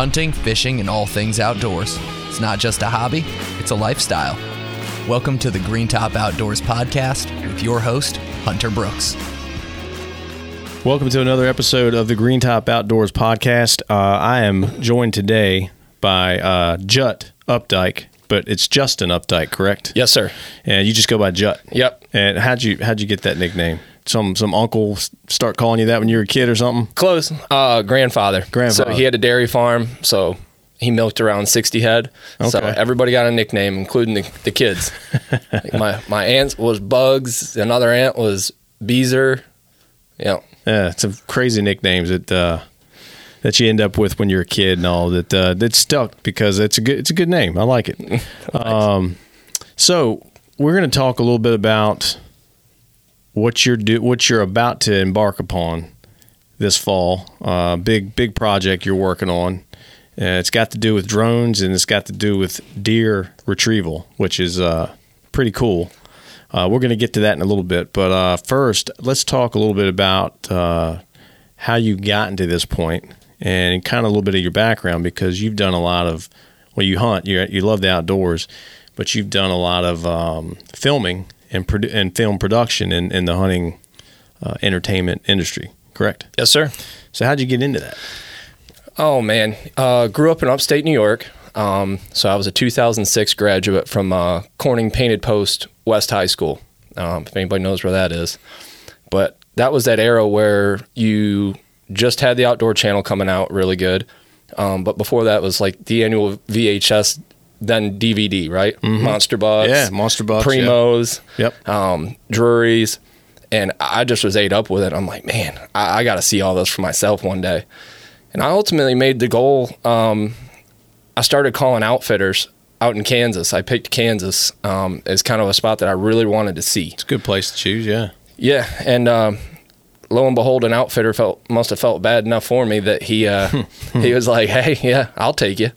hunting, fishing, and all things outdoors. It's not just a hobby, it's a lifestyle. Welcome to the Green Top Outdoors Podcast with your host, Hunter Brooks. Welcome to another episode of the Green Top Outdoors Podcast. I am joined today by Jut Updyke, but it's Justin Updyke, correct? Yes, sir. And you just go by Jut. Yep. And how'd you get that nickname? Some uncle start calling you that when you were a kid or something? Close. Grandfather. So he had a dairy farm, so he milked around 60 head. Okay. So everybody got a nickname, including the kids. my aunt was Bugs. Another aunt was Beezer. Yeah. Yeah, some crazy nicknames that you end up with when you're a kid and all that. That's stuck because it's a good name. I like it. Nice. So we're going to talk a little bit about what you're about to embark upon this fall. Big project you're working on. It's got to do with drones, and it's got to do with deer retrieval, which is pretty cool. We're going to get to that in a little bit, but first, let's talk a little bit about how you gotten to this point and kind of a little bit of your background, because you've done a lot of, well, you hunt, you love the outdoors, but you've done a lot of filming and film production in the hunting entertainment industry, correct? Yes, sir. So how'd you get into that? Oh, man. Grew up in upstate New York. So I was a 2006 graduate from Corning Painted Post West High School, if anybody knows where that is. But that was that era where you just had the Outdoor Channel coming out really good. But before that was like the annual VHS, then DVD, right? Mm-hmm. Monster Bucks, Primos, yeah. Yep. Drury's. And I just was ate up with it. I'm like, man, I got to see all those for myself one day. And I ultimately made the goal. I started calling outfitters out in Kansas. I picked Kansas as kind of a spot that I really wanted to see. It's a good place to choose, yeah. Yeah, and lo and behold, an outfitter must have felt bad enough for me that he was like, hey, yeah, I'll take you.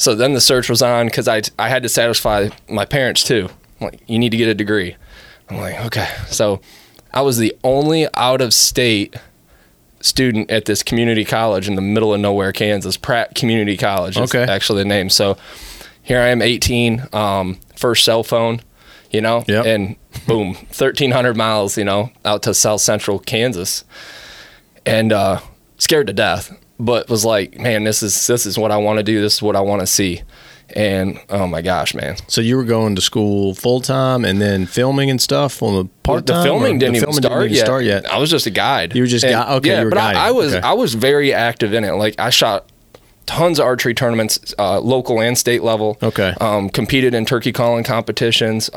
So then the search was on, because I had to satisfy my parents too. I'm like, you need to get a degree. I'm like, okay. So I was the only out-of-state student at this community college in the middle of nowhere, Kansas. Pratt Community College is actually the name. So here I am, 18, first cell phone, yep. And boom, 1,300 miles, out to south central Kansas, and scared to death, but was like, man, this is what I want to do. This is what I want to see. And oh my gosh, man. So you were going to school full time and then filming and stuff on the part time? The filming didn't even start yet. I was just a guide. You were just guiding. I was very active in it. Like I shot tons of archery tournaments, local and state level. Okay. Competed in turkey calling competitions.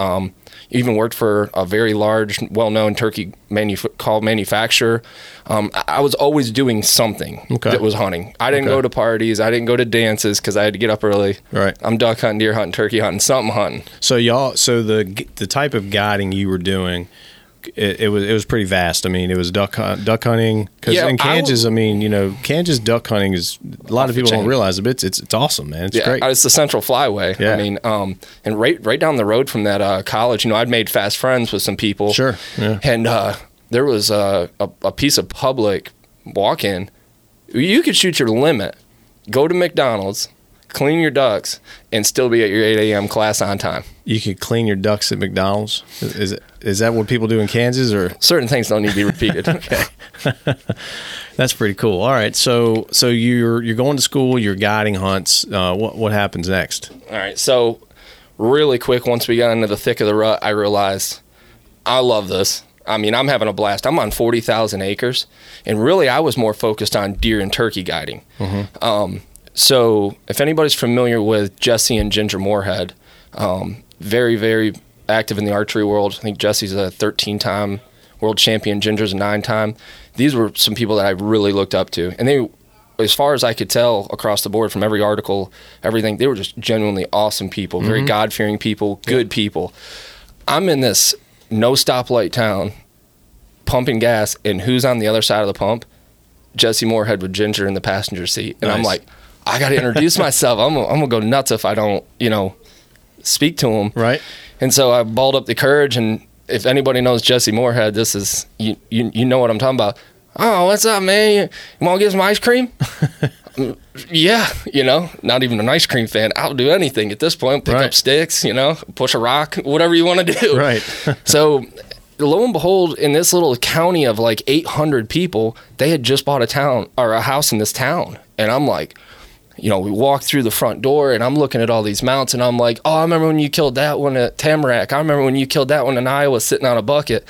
Even worked for a very large, well-known turkey call manufacturer. I was always doing something that was hunting. I didn't go to parties. I didn't go to dances because I had to get up early. Right. I'm duck hunting, deer hunting, turkey hunting, something hunting. So the type of guiding you were doing, it was pretty vast. I mean, it was duck hunting. Because in Kansas, Kansas duck hunting is, a lot of people don't realize it, but it's awesome, man. It's great. It's the Central Flyway. Yeah. I mean, and right down the road from that college, I'd made fast friends with some people. Sure. Yeah. And there was a piece of public walk-in. You could shoot your limit, go to McDonald's, clean your ducks, and still be at your 8 a.m. class on time. You could clean your ducks at McDonald's? Is that what people do in Kansas? Or certain things don't need to be repeated. Okay. That's pretty cool. All right. So you're going to school, you're guiding hunts. What happens next? All right. So really quick, once we got into the thick of the rut, I realized I love this. I mean, I'm having a blast. I'm on 40,000 acres. And really, I was more focused on deer and turkey guiding. Mm-hmm. So if anybody's familiar with Jesse and Ginger Morehead, very, very active in the archery world. I think Jesse's a 13-time world champion. Ginger's a 9-time. These were some people that I really looked up to. And they, as far as I could tell across the board from every article, everything, they were just genuinely awesome people, mm-hmm. very God-fearing people, good people. I'm in this no-stoplight town pumping gas, and who's on the other side of the pump? Jesse Morehead with Ginger in the passenger seat. And nice. I'm like, I got to introduce myself. I'm going to go nuts if I don't, speak to him. Right. And so I balled up the courage. And if anybody knows Jesse Morehead, this is, you know what I'm talking about. Oh, what's up, man? You want to get some ice cream? Yeah, you know, not even an ice cream fan. I'll do anything at this point. Pick up sticks, you know, push a rock, whatever you want to do. Right. So lo and behold, in this little county of like 800 people, they had just bought a town or a house in this town. And I'm like, you know, we walk through the front door and I'm looking at all these mounts and I'm like, oh, I remember when you killed that one at Tamarack. I remember when you killed that one in Iowa sitting on a bucket.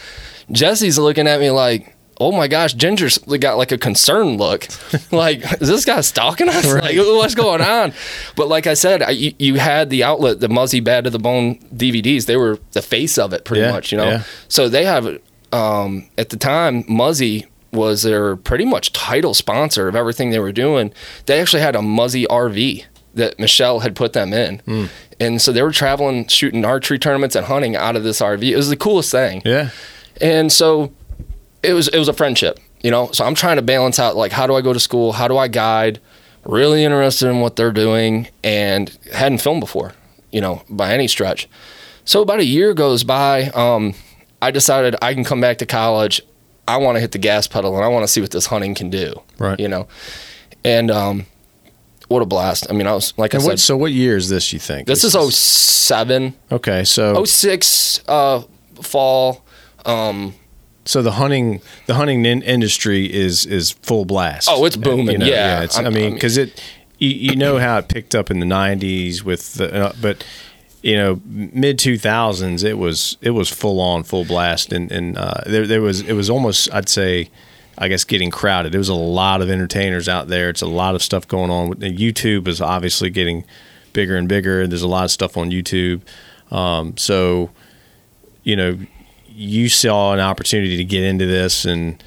Jesse's looking at me like, oh my gosh, Ginger's got like a concerned look. Like, is this guy stalking us? Right. Like, what's going on? But like I said, you had the outlet, the Muzzy Bad to the Bone DVDs. They were the face of it pretty much, you know? Yeah. So they have, at the time, Muzzy was their pretty much title sponsor of everything they were doing. They actually had a Muzzy RV that Michelle had put them in. Mm. And so they were traveling, shooting archery tournaments and hunting out of this RV. It was the coolest thing. Yeah. And so it was a friendship, you know? So I'm trying to balance out, like, how do I go to school? How do I guide? Really interested in what they're doing and hadn't filmed before, you know, by any stretch. So about a year goes by. I decided I can come back to college. I want to hit the gas pedal and I want to see what this hunting can do, right? You know? And what a blast. I mean, I was, like, and I said. So what year is this, you think? This is 07. Okay, so. 06 fall. So the hunting industry is full blast. Oh, it's booming. And, you know, yeah. It's, because it, you know how it picked up in the 90s with the, but you know, mid 2000s, it was full blast. And, it was almost, I'd say, I guess, getting crowded. There was a lot of entertainers out there. It's a lot of stuff going on. YouTube is obviously getting bigger and bigger. There's a lot of stuff on YouTube. So, you know, you saw an opportunity to get into this and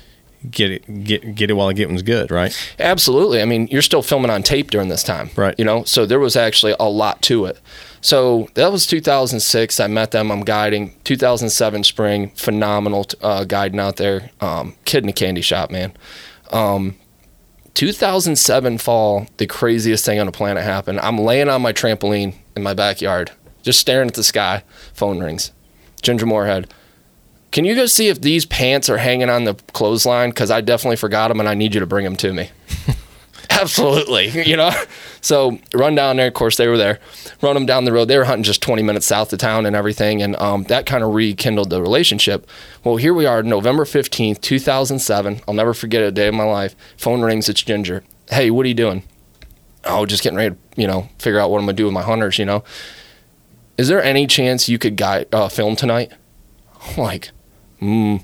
get it while the getting's good, right? Absolutely. I mean, you're still filming on tape during this time, right? You know, so there was actually a lot to it. So that was 2006. I met them. I'm guiding. 2007 spring, phenomenal guiding out there. Kid in a candy shop, man. 2007 fall, the craziest thing on the planet happened. I'm laying on my trampoline in my backyard, just staring at the sky. Phone rings. Ginger Morehead. Can you go see if these pants are hanging on the clothesline? Because I definitely forgot them, and I need you to bring them to me. Absolutely, you know? So run down there. Of course, they were there. Run them down the road. They were hunting just 20 minutes south of town and everything, and that kind of rekindled the relationship. Well, here we are, November 15th, 2007. I'll never forget a day of my life. Phone rings. It's Ginger. Hey, what are you doing? Oh, just getting ready to, you know, figure out what I'm going to do with my hunters, you know? Is there any chance you could film tonight? I'm like... And,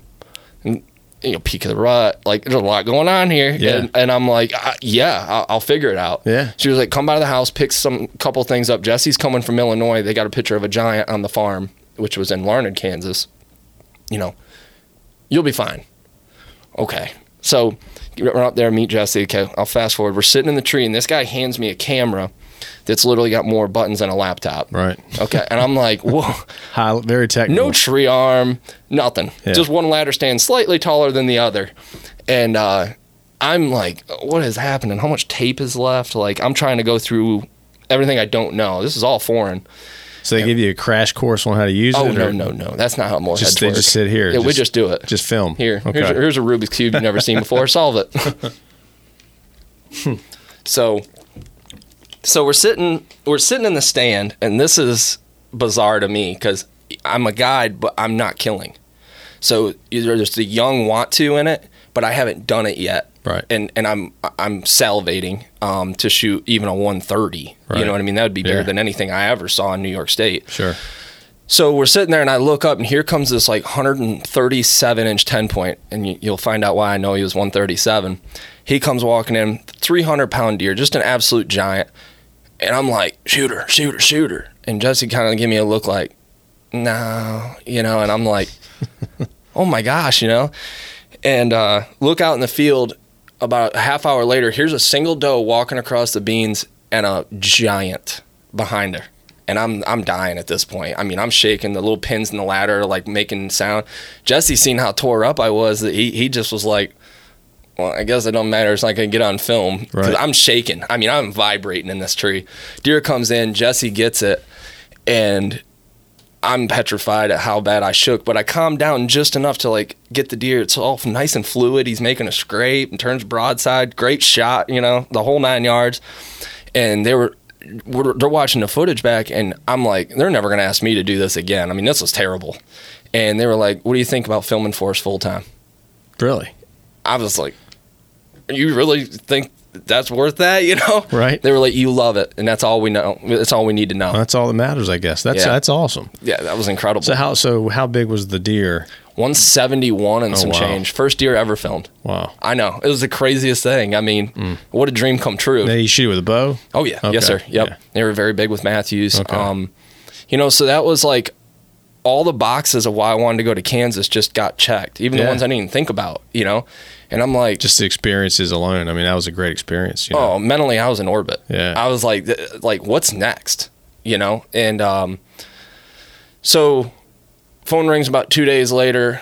you know, peak of the rut, like there's a lot going on here. Yeah. And I'm like, I'll figure it out. Yeah. She was like, come by the house, pick couple things up. Jesse's coming from Illinois. They got a picture of a giant on the farm, which was in Larned, Kansas. You know, you'll be fine. Okay. So we're out there, meet Jesse. Okay, I'll fast forward. We're sitting in the tree and this guy hands me a camera that's literally got more buttons than a laptop. Right. Okay. And I'm like, whoa. Very technical. No tree arm, nothing. Yeah. Just one ladder stand slightly taller than the other. And I'm like, what is happening? How much tape is left? Like, I'm trying to go through everything I don't know. This is all foreign. So they give you a crash course on how to use it? Oh, no. That's not how Moreheads work. They just sit here. Yeah, we just do it. Just film. Here. Okay. Here's a Rubik's Cube you've never seen before. Solve it. So we're sitting in the stand, and this is bizarre to me because I'm a guide, but I'm not killing. So either there's the young want to in it, but I haven't done it yet. Right. And I'm salivating to shoot even a 130. Right. You know what I mean? That would be bigger than anything I ever saw in New York State. Sure. So we're sitting there, and I look up, and here comes this like 137-inch 10-point, and you'll find out why I know he was 137. He comes walking in, 300-pound deer, just an absolute giant. And I'm like, shooter. And Jesse kind of gave me a look like, no, you know, and I'm like, oh my gosh, you know. And look out in the field about a half hour later, here's a single doe walking across the beans and a giant behind her. And I'm dying at this point. I mean, I'm shaking. The little pins in the ladder, like making sound. Jesse seen how tore up I was. That he just was like, well, I guess it don't matter. It's not going to get on film. Because I'm shaking. I mean, I'm vibrating in this tree. Deer comes in. Jesse gets it. And I'm petrified at how bad I shook, but I calmed down just enough to like get the deer. It's all nice and fluid. He's making a scrape and turns broadside. Great shot, you know, the whole 9 yards. And they're watching the footage back, and I'm like, they're never going to ask me to do this again. I mean, this was terrible. And they were like, what do you think about filming for us full time? Really? I was like, you really think that's worth that, you know? Right. They were like, you love it, and that's all we know. That's all we need to know. Well, that's all that matters, I guess. That's awesome. Yeah, that was incredible. So how big was the deer? 171 and change. First deer ever filmed. Wow. I know. It was the craziest thing. I mean, what a dream come true. They shoot it with a bow? Oh, yeah. Okay. Yes, sir. Yep. Yeah. They were very big with Matthews. Okay. You know, so that was like all the boxes of why I wanted to go to Kansas just got checked. Even the ones I didn't even think about, you know? And I'm like... Just the experiences alone. I mean, that was a great experience. You know? Oh, mentally, I was in orbit. Yeah. I was like, what's next? You know? And so phone rings about 2 days later.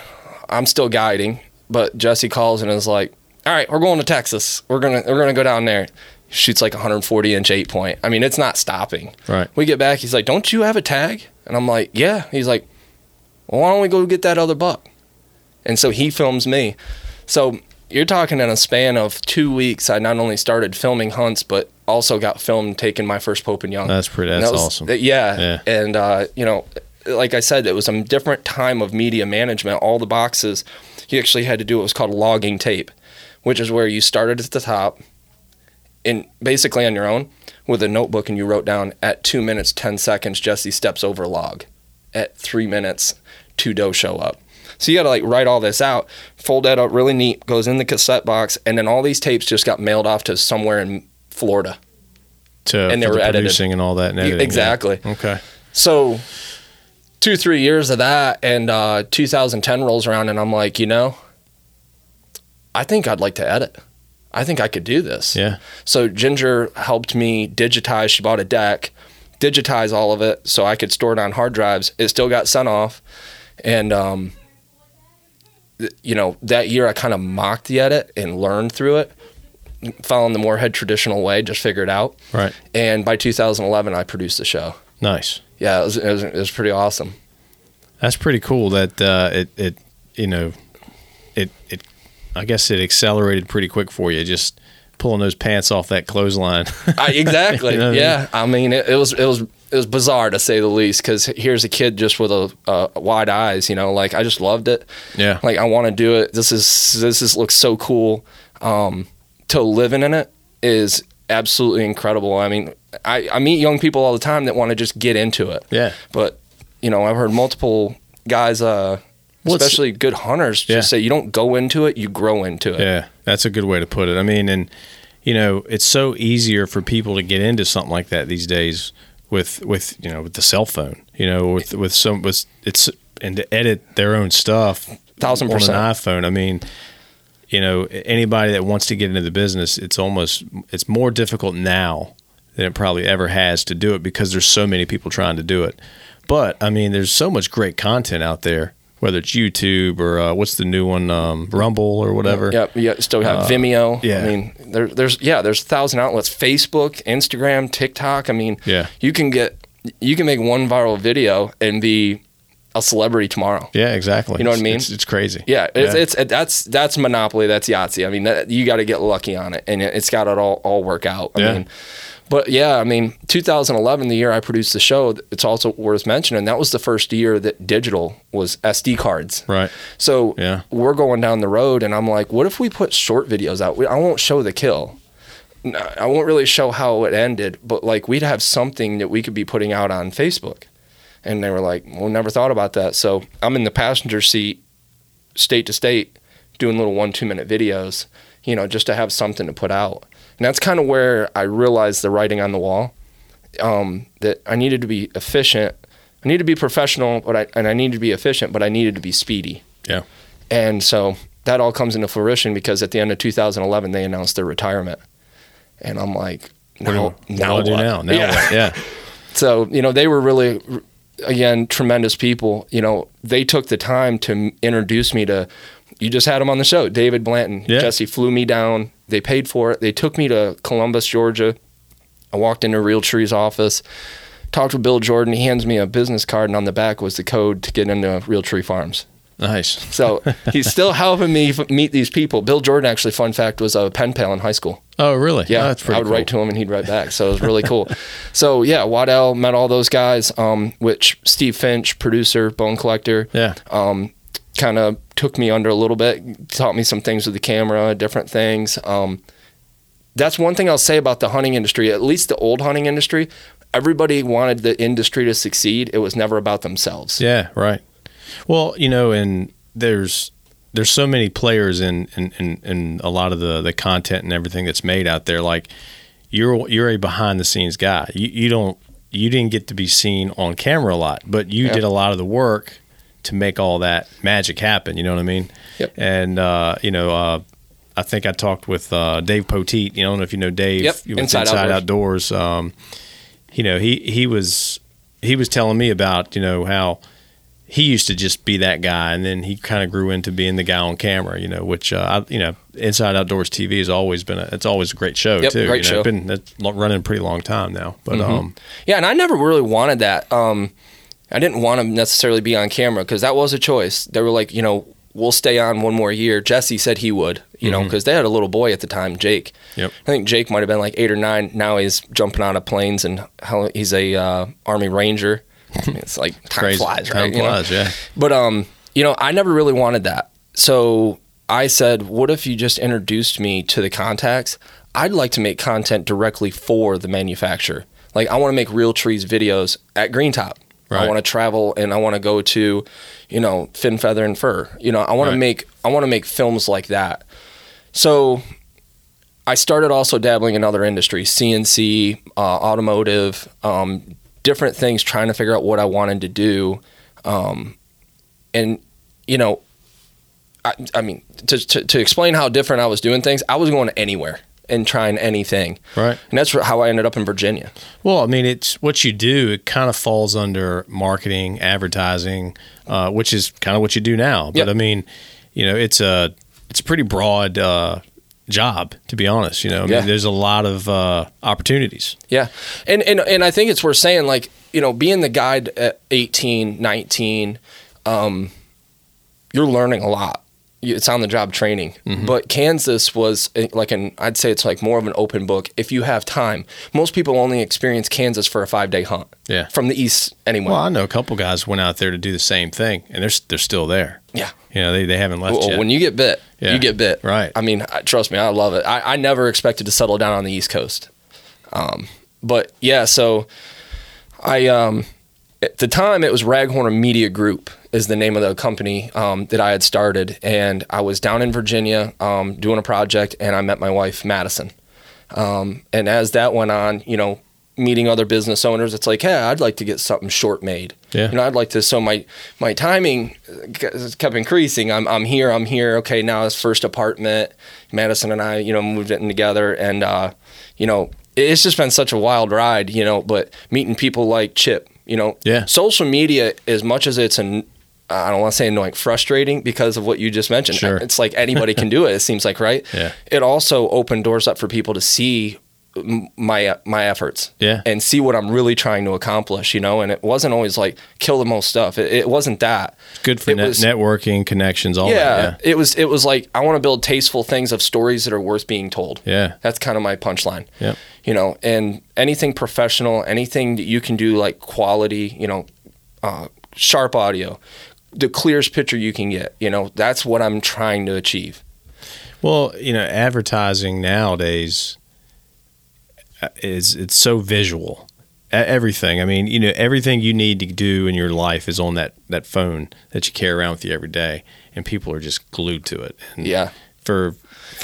I'm still guiding, but Jesse calls and is like, all right, we're going to Texas. We're gonna go down there. Shoots like 140-inch 8-point. I mean, it's not stopping. Right. We get back. He's like, don't you have a tag? And I'm like, yeah. He's like, well, why don't we go get that other buck? And so he films me. So... You're talking in a span of 2 weeks, I not only started filming hunts, but also got filmed taking my first Pope and Young. That's awesome. Yeah. And, you know, like I said, it was a different time of media management. All the boxes, you actually had to do what was called logging tape, which is where you started at the top and basically on your own with a notebook, and you wrote down at 2 minutes, 10 seconds, Jesse steps over log. At 3 minutes, two doe show up. So you got to like write all this out, fold that up really neat, goes in the cassette box, and then all these tapes just got mailed off to somewhere in Florida. And they were edited. Producing and all that and editing. Exactly. Yeah. Okay. So 2-3 years of that, and 2010 rolls around, and I'm like, you know, I think I'd like to edit. I think I could do this. Yeah. So Ginger helped me digitize. She bought a deck, digitize all of it so I could store it on hard drives. It still got sent off, and... you know, that year I kind of mocked the edit and learned through it, following the Morehead traditional way, just figured it out. Right. And by 2011, I produced the show. Nice. Yeah, it was pretty awesome. That's pretty cool that it I guess it accelerated pretty quick for you, just pulling those pants off that clothesline. Exactly. You know what I mean? I mean, it was bizarre to say the least, because here's a kid just with a wide eyes, you know, like I just loved it. Yeah. Like I want to do it. This looks so cool. To live in it is absolutely incredible. I mean, I meet young people all the time that want to just get into it. Yeah. But, you know, I've heard multiple guys, especially good hunters, just say you don't go into it, you grow into it. Yeah. That's a good way to put it. I mean, and you know, it's so easier for people to get into something like that these days. With you know, with the cell phone, you know, and to edit their own stuff 1,000% on an iPhone. I mean, you know, anybody that wants to get into the business, it's more difficult now than it probably ever has to do it, because there's so many people trying to do it. But I mean, there's so much great content out there, whether it's YouTube or what's the new one, Rumble or whatever. Yep, yeah, still have Vimeo. Yeah. I mean, there's 1,000 outlets. Facebook, Instagram, TikTok. I mean, you can make one viral video and be a celebrity tomorrow. Yeah, exactly. You know what I mean? It's crazy. Yeah, that's Monopoly. That's Yahtzee. I mean, you got to get lucky on it, and it's got to all work out. I mean, but yeah, I mean, 2011, the year I produced the show, it's also worth mentioning, that was the first year that digital was SD cards. Right. So we're going down the road, and I'm like, what if we put short videos out? I won't show the kill. I won't really show how it ended, but like we'd have something that we could be putting out on Facebook. And they were like, well, never thought about that. So I'm in the passenger seat, state to state, doing little 1-2 minute videos, you know, just to have something to put out. And that's kind of where I realized the writing on the wall, that I needed to be efficient. I needed to be professional, and I needed to be efficient, but I needed to be speedy. Yeah. And so that all comes into fruition, because at the end of 2011, they announced their retirement. And I'm like, now what? Yeah. So, you know, they were really, again, tremendous people. You know, they took the time to introduce me to, you just had him on the show, David Blanton. Yeah. Jesse flew me down. They paid for it. They took me to Columbus, Georgia. I walked into Realtree's office. talked with Bill Jordan. He hands me a business card, and on the back was the code to get into Realtree Farms. Nice. So he's still helping me meet these people. Bill Jordan, actually, fun fact, was a pen pal in high school. Oh, really? Yeah. Oh, that's pretty cool. I would write to him, and he'd write back. So it was really cool. So, yeah, Waddell, met all those guys, which Steve Finch, producer, Bone Collector, kind of took me under a little bit, taught me some things with the camera, different things. That's one thing I'll say about the hunting industry, at least the old hunting industry. Everybody wanted the industry to succeed. It was never about themselves. Yeah, right. Well, you know, and there's so many players in a lot of the content and everything that's made out there. Like you're a behind the scenes guy. You didn't get to be seen on camera a lot, but you did a lot of the work to make all that magic happen. You know what I mean? Yep. And I think I talked with Dave Poteet. You know, I don't know if you know Dave. Yep. Inside Outdoors. You know, he was telling me about, you know, how he used to just be that guy, and then he kind of grew into being the guy on camera, you know, which, Inside Outdoors TV has always been it's always a great show, too. Great show. It's been running a pretty long time now. But yeah, and I never really wanted that. I didn't want to necessarily be on camera because that was a choice. They were like, you know, we'll stay on one more year. Jesse said he would, you know, because they had a little boy at the time, Jake. Yep. I think Jake might have been like 8 or 9. Now he's jumping out of planes, and he's a Army Ranger. I mean, it's like time crazy. Flies, right? Time flies, yeah. But, you know, I never really wanted that. So I said, what if you just introduced me to the contacts? I'd like to make content directly for the manufacturer. Like, I want to make Realtree's videos at Green Top. Right. I want to travel, and I want to go to, you know, Fin, Feather, and Fur. You know, I want to make films like that. So I started also dabbling in other industries, CNC, automotive, different things, trying to figure out what I wanted to do. And, you know, I mean, to explain how different I was doing things, I was going anywhere and trying anything. Right. And that's how I ended up in Virginia. Well, I mean, it's what you do. It kind of falls under marketing, advertising, which is kind of what you do now. But, I mean, you know, it's a pretty broad job, to be honest. You know, I mean, there's a lot of opportunities. Yeah. And I think it's worth saying, like, you know, being the guide at 18, 19, you're learning a lot. It's on the job training. Mm-hmm. But Kansas was like I'd say it's like more of an open book. If you have time, most people only experience Kansas for a 5-day hunt. Yeah. From the east anyway. Well, I know a couple guys went out there to do the same thing, and they're still there. Yeah. You know, they haven't left yet. When you get bit, you get bit. Right. I mean, trust me, I love it. I never expected to settle down on the East Coast. But yeah, so I, at the time it was Raghorn Media Group is the name of the company that I had started. And I was down in Virginia doing a project, and I met my wife, Madison. And as that went on, you know, meeting other business owners, it's like, hey, I'd like to get something short made. Yeah. You know, I'd like to, so my timing kept increasing. I'm here. Okay, now it's first apartment. Madison and I, you know, moved in together. And, you know, it's just been such a wild ride, you know, but meeting people like Chip, you know. Yeah. Social media, as much as it's an, I don't want to say annoying, frustrating because of what you just mentioned. Sure. It's like anybody can do it. It seems like, right? Yeah. It also opened doors up for people to see my efforts. Yeah. And see what I'm really trying to accomplish, you know? And it wasn't always like kill the most stuff. It wasn't that. It's good for networking, connections, all that. Yeah. It was like, I want to build tasteful things of stories that are worth being told. Yeah. That's kind of my punchline. Yeah. You know, and anything professional, anything that you can do, like quality, you know, sharp audio, the clearest picture you can get, you know, that's what I'm trying to achieve. Well, you know, advertising nowadays it's so visual. Everything. I mean, you know, everything you need to do in your life is on that phone that you carry around with you every day, and people are just glued to it. And for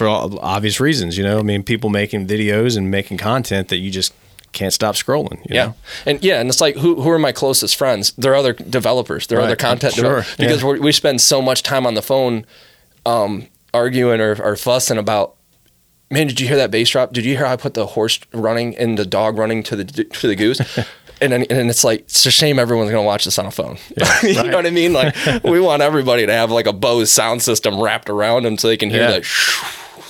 obvious reasons, you know. I mean, people making videos and making content that you just can't stop scrolling, you know? And it's like, who are my closest friends? They're other developers. They're other content developers. Sure. Because we spend so much time on the phone arguing or fussing about, man, did you hear that bass drop? Did you hear how I put the horse running and the dog running to the goose? And it's like, it's a shame everyone's going to watch this on a phone. Yeah, you know what I mean? Like, we want everybody to have like a Bose sound system wrapped around them so they can hear that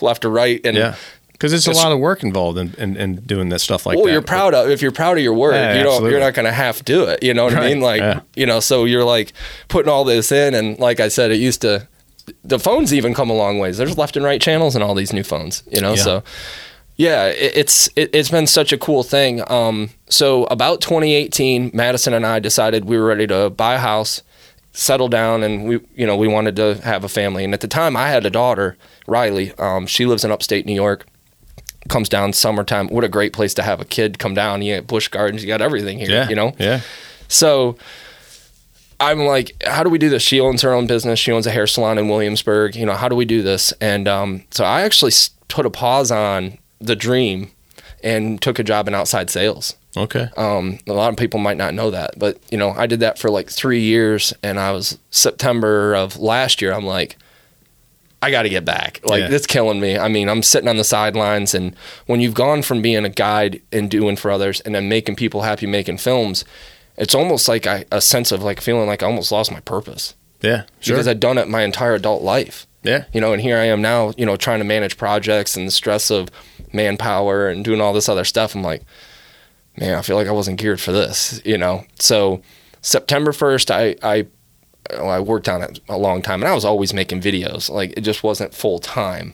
left to right. And Because it's a lot of work involved in doing this stuff like that. Well, you're proud of, if you're proud of your work, yeah, you're not going to half do it. You know what I mean? Like, you know, so you're like putting all this in. And like I said, it used to, the phones even come a long ways. There's left and right channels in all these new phones, you know? Yeah. So yeah, it's been such a cool thing. So about 2018, Madison and I decided we were ready to buy a house, settle down, and we wanted to have a family. And at the time I had a daughter, Riley. She lives in upstate New York. Comes down summertime. What a great place to have a kid come down. You got bush gardens, you got everything here, you know? Yeah. So I'm like, how do we do this? She owns her own business. She owns a hair salon in Williamsburg. You know, how do we do this? And so I actually put a pause on the dream and took a job in outside sales. Okay. A lot of people might not know that, but, you know, I did that for like 3 years, and I was September of last year. I'm like, I got to get back. Like, it's killing me. I mean, I'm sitting on the sidelines, and when you've gone from being a guide and doing for others and then making people happy, making films, it's almost like a sense of like feeling like I almost lost my purpose. Yeah, sure. Because I'd done it my entire adult life. Yeah. You know, and here I am now, you know, trying to manage projects and the stress of manpower and doing all this other stuff. I'm like, man, I feel like I wasn't geared for this, you know? So September 1st, I worked on it a long time, and I was always making videos. Like, it just wasn't full time.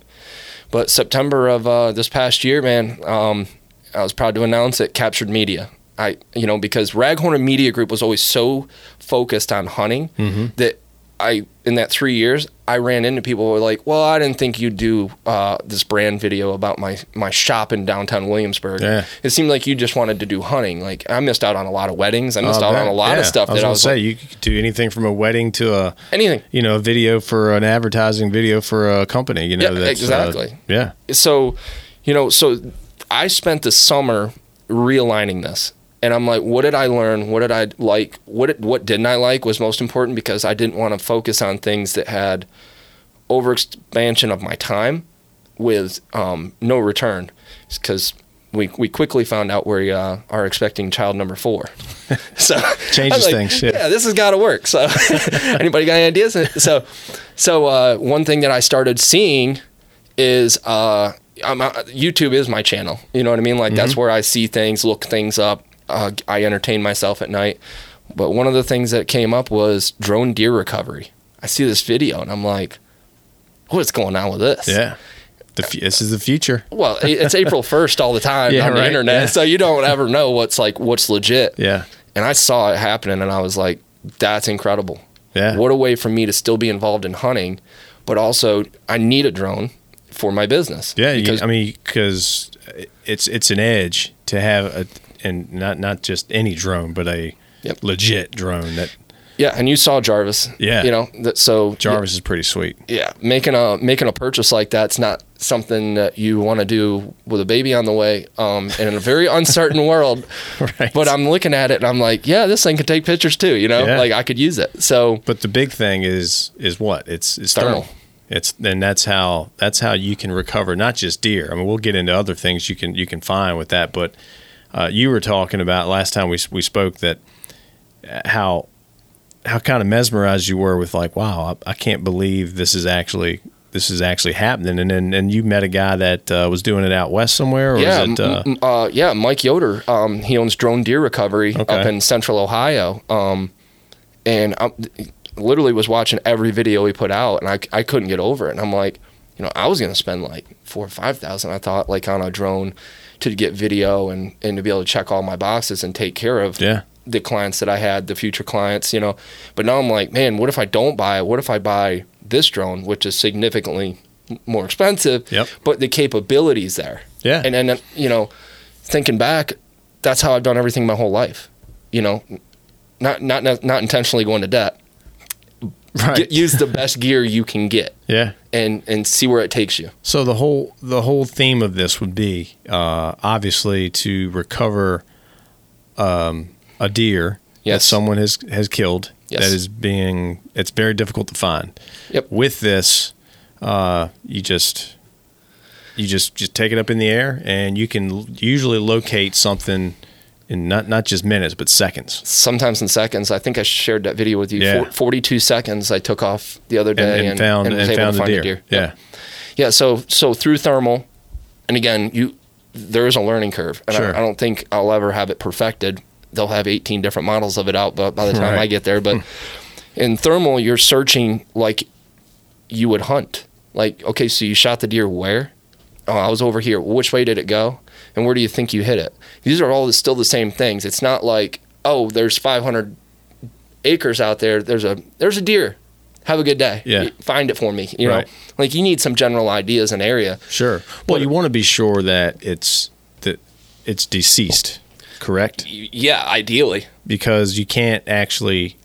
But September of this past year, man, I was proud to announce it, Captured Media. Because Raghorn Media Group was always so focused on hunting that in that 3 years, I ran into people who were like, well, I didn't think you'd do this brand video about my shop in downtown Williamsburg. Yeah. It seemed like you just wanted to do hunting. Like, I missed out on a lot of weddings. I missed out on a lot of stuff. I was going to say, you could do anything from a wedding to anything. You know, a video for an advertising video for a company, you know. Yeah, exactly. So, you know, so I spent the summer realigning this. And I'm like, what did I learn? What did I like? What didn't I like was most important, because I didn't want to focus on things that had overexpansion of my time with no return, because we quickly found out we are expecting child number 4. So changes like, things. Yeah, this has got to work. So anybody got any ideas? So one thing that I started seeing is YouTube is my channel. You know what I mean? Like, that's where I see things, look things up. I entertain myself at night. But one of the things that came up was drone deer recovery. I see this video and I'm like, what's going on with this? Yeah. This is the future. Well, it's April 1st all the time on the internet. Yeah. So you don't ever know what's legit. Yeah. And I saw it happening and I was like, that's incredible. Yeah. What a way for me to still be involved in hunting, but also I need a drone for my business. Yeah. Because it's an edge to have and not just any drone, but a legit drone that. Yeah, and you saw Jarvis. Yeah, you know that. So Jarvis is pretty sweet. Yeah, making a purchase like that's not something that you want to do with a baby on the way, and in a very uncertain world. Right. But I'm looking at it and I'm like, yeah, this thing could take pictures too. You know, like I could use it. So, but the big thing is what it's thermal. And that's how you can recover not just deer. I mean, we'll get into other things you can find with that, but. You were talking about last time we spoke that how kind of mesmerized you were with like, wow, I can't believe this is actually happening. And then you met a guy that was doing it out west somewhere? Or is it, Mike Yoder. He owns Drone Deer Recovery up in central Ohio. And I literally was watching every video he put out, and I couldn't get over it. And I'm like, you know, I was going to spend like $4,000 or $5,000, I thought, like on a drone to get video and to be able to check all my boxes and take care of the clients that I had, the future clients, you know. But now I'm like, man, what if I don't buy it? What if I buy this drone, which is significantly more expensive, but the capability's there. Yeah. And then, you know, thinking back, that's how I've done everything my whole life, you know, not intentionally going to debt. Right. Use the best gear you can get. Yeah. And see where it takes you. So the whole theme of this would be obviously to recover a deer that someone has killed that is it's very difficult to find. Yep. With this, you just take it up in the air and you can usually locate something in not just minutes, but seconds. Sometimes in seconds. I think I shared that video with you. Yeah. 42 seconds I took off the other day and found a deer. Yeah. So through thermal And again, there is a learning curve, and sure. I don't think I'll ever have it perfected. They'll have 18 different models of it out by the time right. I get there. But in thermal, you're searching like you would hunt. Like, okay, so you shot the deer where? Oh, I was over here. Which way did it go? And where do you think you hit it? These are all still the same things. It's not like, oh, there's 500 acres out there. There's a deer. Have a good day. Yeah. Find it for me. You right. know, like you need some general ideas in area. Sure. Well, but you want to be sure that it's deceased, correct? Yeah, ideally. Because you can't actually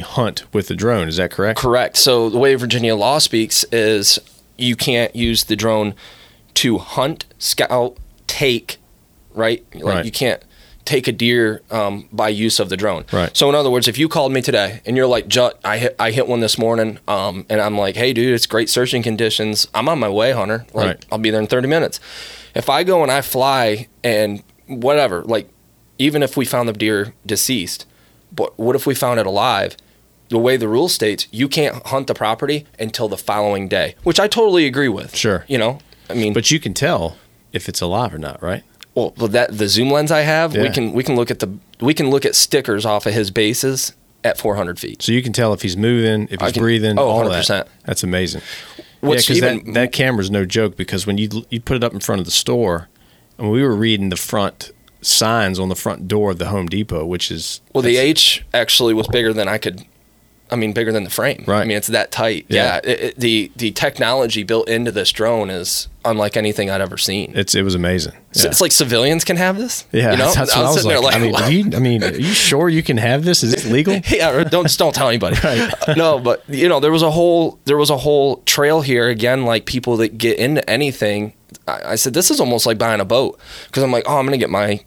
hunt with the drone. Is that correct? Correct. So the way Virginia law speaks is you can't use the drone to hunt, scout, take, right? Like right. You can't take a deer by use of the drone. Right. So in other words, if you called me today and you're like, Jut, I hit one this morning, and I'm like, hey, dude, it's great searching conditions. I'm on my way, Hunter. Like, right. I'll be there in 30 minutes. If I go and I fly and whatever, like even if we found the deer deceased, but what if we found it alive? The way the rule states, you can't hunt the property until the following day, which I totally agree with. Sure. You know, I mean. But you can tell if it's alive or not, right? Well, that the zoom lens I have, yeah. we can look at stickers off of his bases at 400 feet. So you can tell if he's moving, if he's breathing, all 100%. That. That's amazing. What's yeah, because that camera's no joke. Because when you put it up in front of the store, and we were reading the front signs on the front door of the Home Depot, which is the H actually was bigger than I could. I mean, bigger than the frame. Right. I mean, it's that tight. Yeah. The technology built into this drone is unlike anything I'd ever seen. It was amazing. Yeah. So it's like civilians can have this. Yeah. You know? That's what I was like. Are you sure you can have this? Is this legal? Yeah. Don't tell anybody. Right. No, but you know, there was a whole trail here again, like people that get into anything. I said, this is almost like buying a boat, because I'm like, oh, I'm going to get my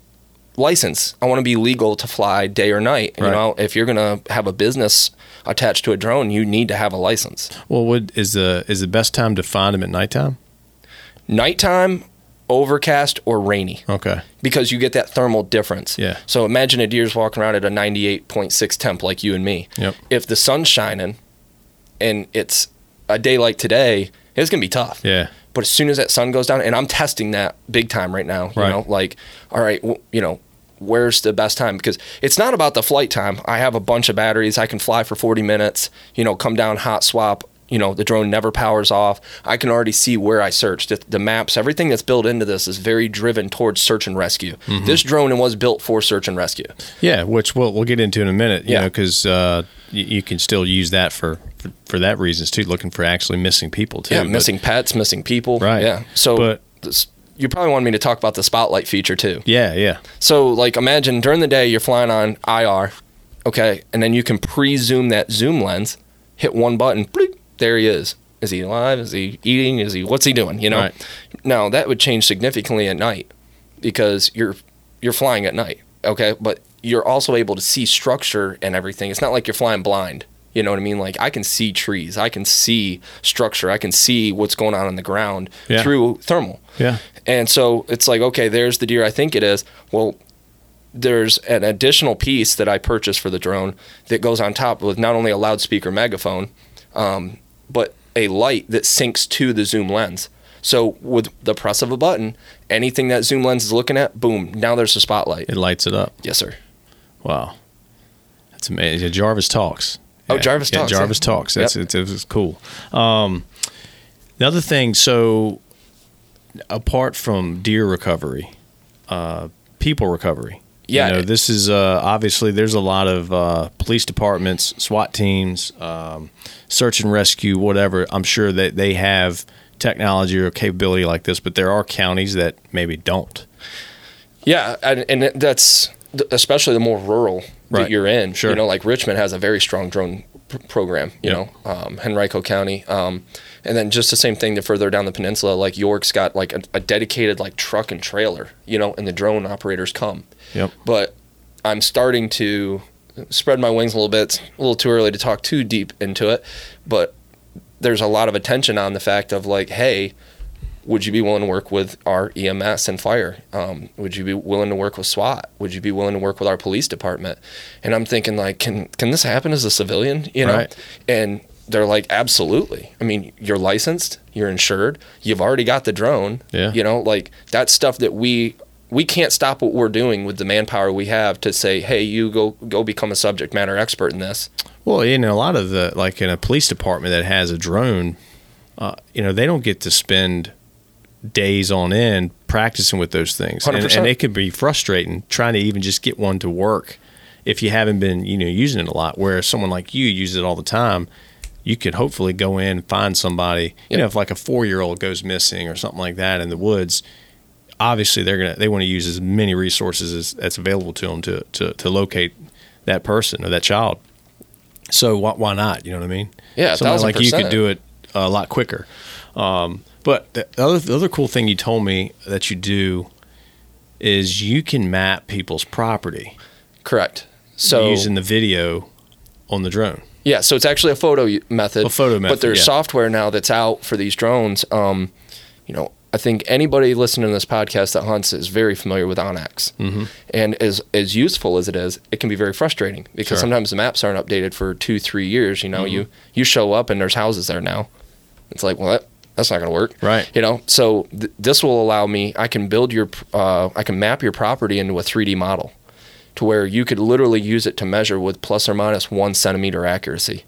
license. I want to be legal to fly day or night. Right. You know, if you're going to have a business attached to a drone, you need to have a license. Well, is the best time to find them at nighttime? Nighttime, overcast, or rainy. Okay. Because you get that thermal difference. Yeah. So imagine a deer's walking around at a 98.6 temp like you and me. Yep. If the sun's shining and it's a day like today, it's going to be tough. Yeah. But as soon as that sun goes down, and I'm testing that big time right now, you right. know, like, all right, you know, where's the best time? Because it's not about the flight time. I have a bunch of batteries. I can fly for 40 minutes, you know, come down, hot swap, you know, the drone never powers off. I can already see where I searched. The maps, everything that's built into this is very driven towards search and rescue. Mm-hmm. This drone was built for search and rescue. Yeah, which we'll get into in a minute, you yeah. know, because you can still use that for that reasons too, looking for actually missing people too. Yeah, missing pets, missing people. Right. Yeah. So you probably wanted me to talk about the spotlight feature too. Yeah, yeah. So like imagine during the day you're flying on IR, okay, and then you can pre-zoom that zoom lens, hit one button, bloop, there he is. Is he alive? Is he eating? Is he? What's he doing? You know. Right. Now that would change significantly at night because you're flying at night, okay, but you're also able to see structure and everything. It's not like you're flying blind. You know what I mean? Like I can see trees, I can see structure, I can see what's going on the ground yeah. through thermal. Yeah. And so it's like, okay, there's the deer I think it is. Well, there's an additional piece that I purchased for the drone that goes on top with not only a loudspeaker megaphone, but a light that syncs to the zoom lens. So with the press of a button, anything that zoom lens is looking at, boom, now there's a spotlight. It lights it up. Yes, sir. Wow. That's amazing. Jarvis talks. Yeah. Oh, Jarvis talks. Yeah, Jarvis talks. That's yep. it's cool. The other thing, so apart from deer recovery, people recovery. Yeah, you know, this is obviously there's a lot of police departments, SWAT teams, search and rescue, whatever. I'm sure that they have technology or capability like this, but there are counties that maybe don't. Yeah, and that's especially the more rural. That right. you're in, sure. you know, like Richmond has a very strong drone program, you yep. know, Henrico County. And then just the same thing the further down the peninsula, like York's got like a dedicated like truck and trailer, you know, and the drone operators come. Yep. But I'm starting to spread my wings a little bit. It's a little too early to talk too deep into it, but there's a lot of attention on the fact of like, hey, would you be willing to work with our EMS and fire? Would you be willing to work with SWAT? Would you be willing to work with our police department? And I'm thinking like, can this happen as a civilian? You know, right. And they're like, absolutely. I mean, you're licensed, you're insured, you've already got the drone. Yeah. You know, like that's stuff that we can't stop what we're doing with the manpower we have to say, hey, you go become a subject matter expert in this. Well, in a lot of the, like in a police department that has a drone, you know, they don't get to spend days on end practicing with those things. And it can be frustrating trying to even just get one to work if you haven't been, you know, using it a lot, where someone like you uses it all the time. You could hopefully go in and find somebody, you know, if like a 4-year-old goes missing or something like that in the woods, obviously they want to use as many resources as available to them to locate that person or that child. So why not? You know what I mean? Yeah. Something like you could do it a lot quicker. But the other cool thing you told me that you do is you can map people's property. Correct. So using the video on the drone. Yeah, so it's actually a photo method. But there's software now that's out for these drones. You know, I think anybody listening to this podcast that hunts is very familiar with OnX. Mm-hmm. And as useful as it is, it can be very frustrating because sometimes the maps aren't updated for 2-3 years. You know, mm-hmm. you show up and there's houses there now. It's like, well, that's not going to work. Right. You know, so this will allow me, I can map your property into a 3D model, to where you could literally use it to measure with plus or minus 1 centimeter accuracy.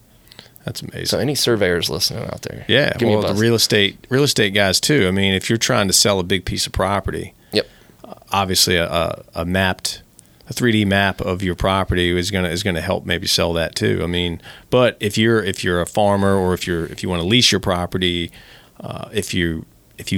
That's amazing. So any surveyors listening out there, yeah, well, the real estate guys too. I mean, if you're trying to sell a big piece of property, yep, obviously a 3D map of your property is gonna help maybe sell that too. I mean, but if you're a farmer or if you want to lease your property, if you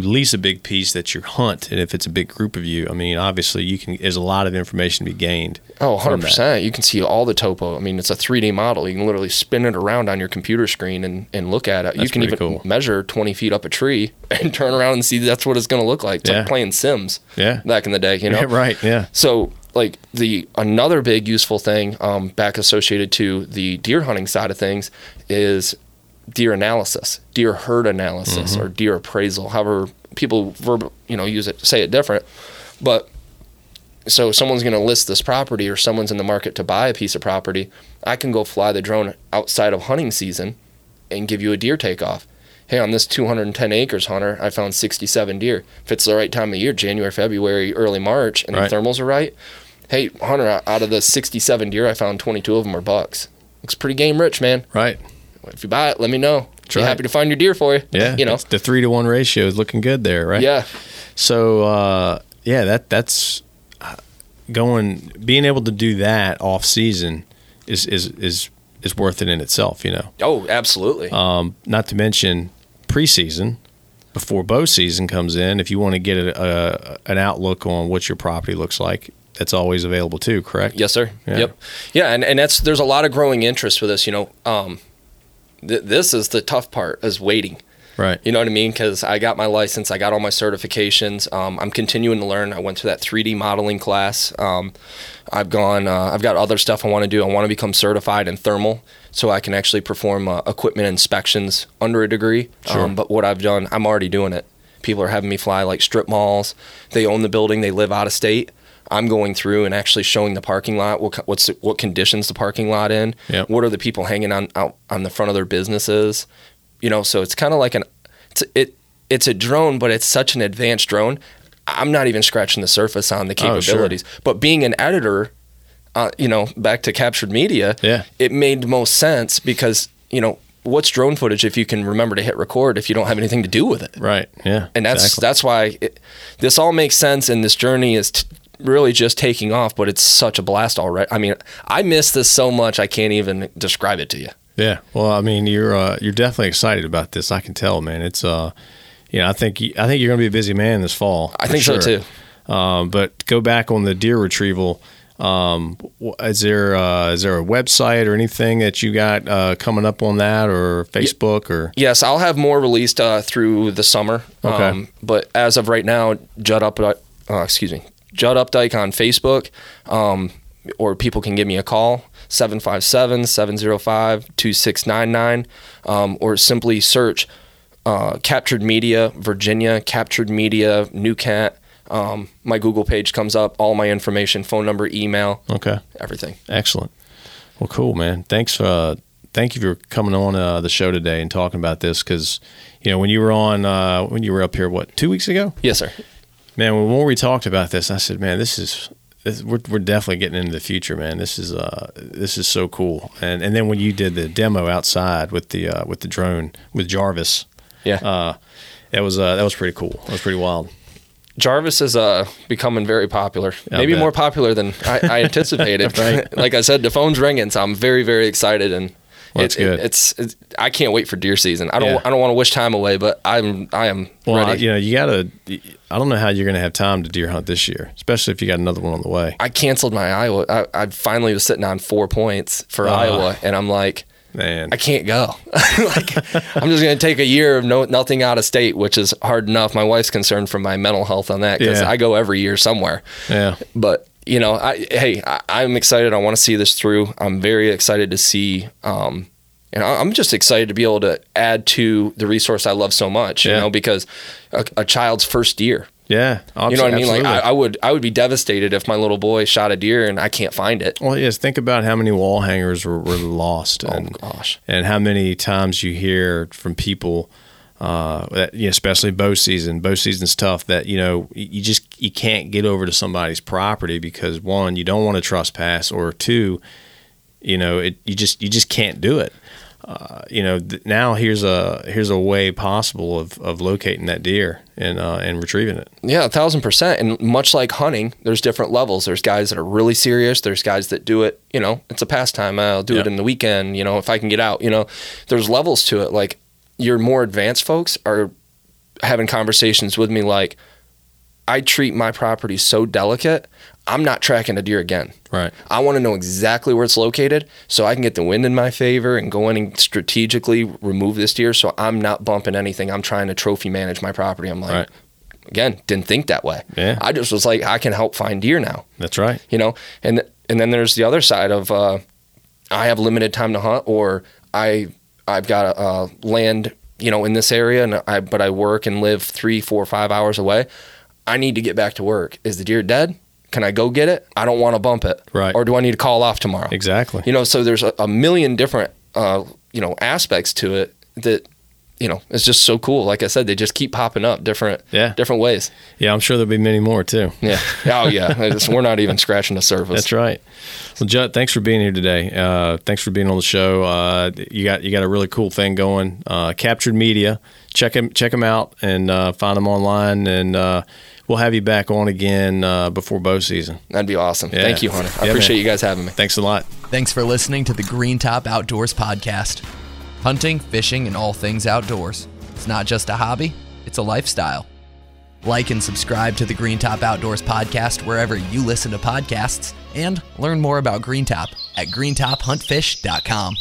lease a big piece that you hunt, and if it's a big group of you, I mean, obviously there's a lot of information to be gained. Oh, 100%. You can see all the topo. I mean, it's a 3D model. You can literally spin it around on your computer screen and look at it. That's you can even measure 20 feet up a tree and turn around and see that's what it's going to look like. It's like playing Sims back in the day, you know? Yeah, right, yeah. So, like, another big useful thing back associated to the deer hunting side of things is deer analysis, deer herd analysis, mm-hmm. or deer appraisal, however people use it, say it different. But so someone's going to list this property or someone's in the market to buy a piece of property. I can go fly the drone outside of hunting season and give you a deer takeoff. Hey, on this 210 acres, Hunter, I found 67 deer. If it's the right time of year, January, February, early March, and the thermals are right, hey, Hunter, out of the 67 deer, I found 22 of them are bucks. Looks pretty game rich, man. Right. If you buy it, let me know. Be happy to find your deer for you. Yeah, you know, the 3-to-1 ratio is looking good there, right? Yeah. So, that's being able to do that off season is worth it in itself, you know? Oh, absolutely. Not to mention preseason, before bow season comes in, if you want to get an outlook on what your property looks like. That's always available too, correct? Yes, sir. Yeah. Yep. Yeah, and there's a lot of growing interest for this, you know. This is the tough part, is waiting. Right. You know what I mean? Because I got my license. I got all my certifications. I'm continuing to learn. I went to that 3D modeling class. I've got other stuff I want to do. I want to become certified in thermal so I can actually perform equipment inspections under a degree. Sure. But what I've done, I'm already doing it. People are having me fly like strip malls. They own the building. They live out of state. I'm going through and actually showing the parking lot, what conditions the parking lot in, what are the people hanging out on the front of their businesses, you know. So it's kind of like it's a drone, but it's such an advanced drone. I'm not even scratching the surface on the capabilities. Oh, sure. But being an editor, you know, back to Captured Media, it made most sense because, you know, what's drone footage if you can remember to hit record if you don't have anything to do with it? Right, yeah. And that's why this all makes sense, and this journey is really just taking off, but it's such a blast already. I mean, I miss this so much I can't even describe it to you. Yeah, well, I mean, you're definitely excited about this. I can tell, man. It's I think you're gonna be a busy man this fall. I think so too. But go back on the deer retrieval. Is there a website or anything that you got coming up on that, or Facebook? Or yes, I'll have more released through the summer. Okay, but as of right now, Judd Updyke on Facebook, or people can give me a call, 757-705-2699, or simply search Captured Media, Virginia, Captured Media, New Cat. My Google page comes up, all my information, phone number, email, everything. Excellent. Well, cool, man. Thanks for thank you for coming on the show today and talking about this, because, you know, when you were on, when you were up here, what, 2 weeks ago? Yes, sir. Man, when we talked about this, I said, man, we're definitely getting into the future, man. This is so cool. And then when you did the demo outside with the drone with Jarvis, yeah, that was pretty cool. That was pretty wild. Jarvis is becoming very popular, more popular than I anticipated. Right. Like I said, the phone's ringing, so I'm very, very excited, and well, good. It's I can't wait for deer season. I don't want to wish time away, but I am ready. I don't know how you're going to have time to deer hunt this year, especially if you got another one on the way. I canceled my Iowa. I finally was sitting on 4 points for Iowa, and I'm like, man, I can't go. Like, I'm just going to take a year of nothing out of state, which is hard enough. My wife's concerned for my mental health on that, because I go every year somewhere. Yeah. But, you know, I'm excited. I want to see this through. I'm very excited to see, and I'm just excited to be able to add to the resource I love so much, you know, because a child's first year. Yeah, absolutely. You know what I mean? Absolutely. Like I would be devastated if my little boy shot a deer and I can't find it. Well, yes. Think about how many wall hangers were lost. Oh gosh! And how many times you hear from people, that, you know, especially bow season. Bow season's tough. That, you know, you can't get over to somebody's property because, one, you don't want to trespass, or two, you know, you just can't do it. You know, now here's a way possible of locating that deer and retrieving it. Yeah, 1,000%. And much like hunting, there's different levels. There's guys that are really serious. There's guys that do it, you know, it's a pastime. I'll do it in the weekend, you know, if I can get out, you know, there's levels to it. Like, your more advanced folks are having conversations with me. Like, I treat my property so delicate. I'm not tracking a deer again. Right. I want to know exactly where it's located so I can get the wind in my favor and go in and strategically remove this deer, so I'm not bumping anything. I'm trying to trophy manage my property. I'm like, right. Again, didn't think that way. Yeah. I just was like, I can help find deer now. That's right. You know, and then there's the other side of I have limited time to hunt, or I've got a land, you know, in this area, and I work and live 3, 4, 5 hours away. I need to get back to work. Is the deer dead? Can I go get it? I don't want to bump it. Right. Or do I need to call off tomorrow? Exactly. You know, so there's a million different, you know, aspects to it that, you know, it's just so cool. Like I said, they just keep popping up different ways. Yeah, I'm sure there'll be many more too. Yeah. Oh, yeah. We're not even scratching the surface. That's right. Well, Judd, thanks for being here today. Thanks for being on the show. You got a really cool thing going. Captured Media. Check them out and find them online, and we'll have you back on again before bow season. That'd be awesome. Yeah. Thank you, Hunter. I appreciate you guys having me. Thanks a lot. Thanks for listening to the Green Top Outdoors Podcast. Hunting, fishing, and all things outdoors. It's not just a hobby, it's a lifestyle. Like and subscribe to the Green Top Outdoors Podcast wherever you listen to podcasts, and learn more about Green Top at greentophuntfish.com.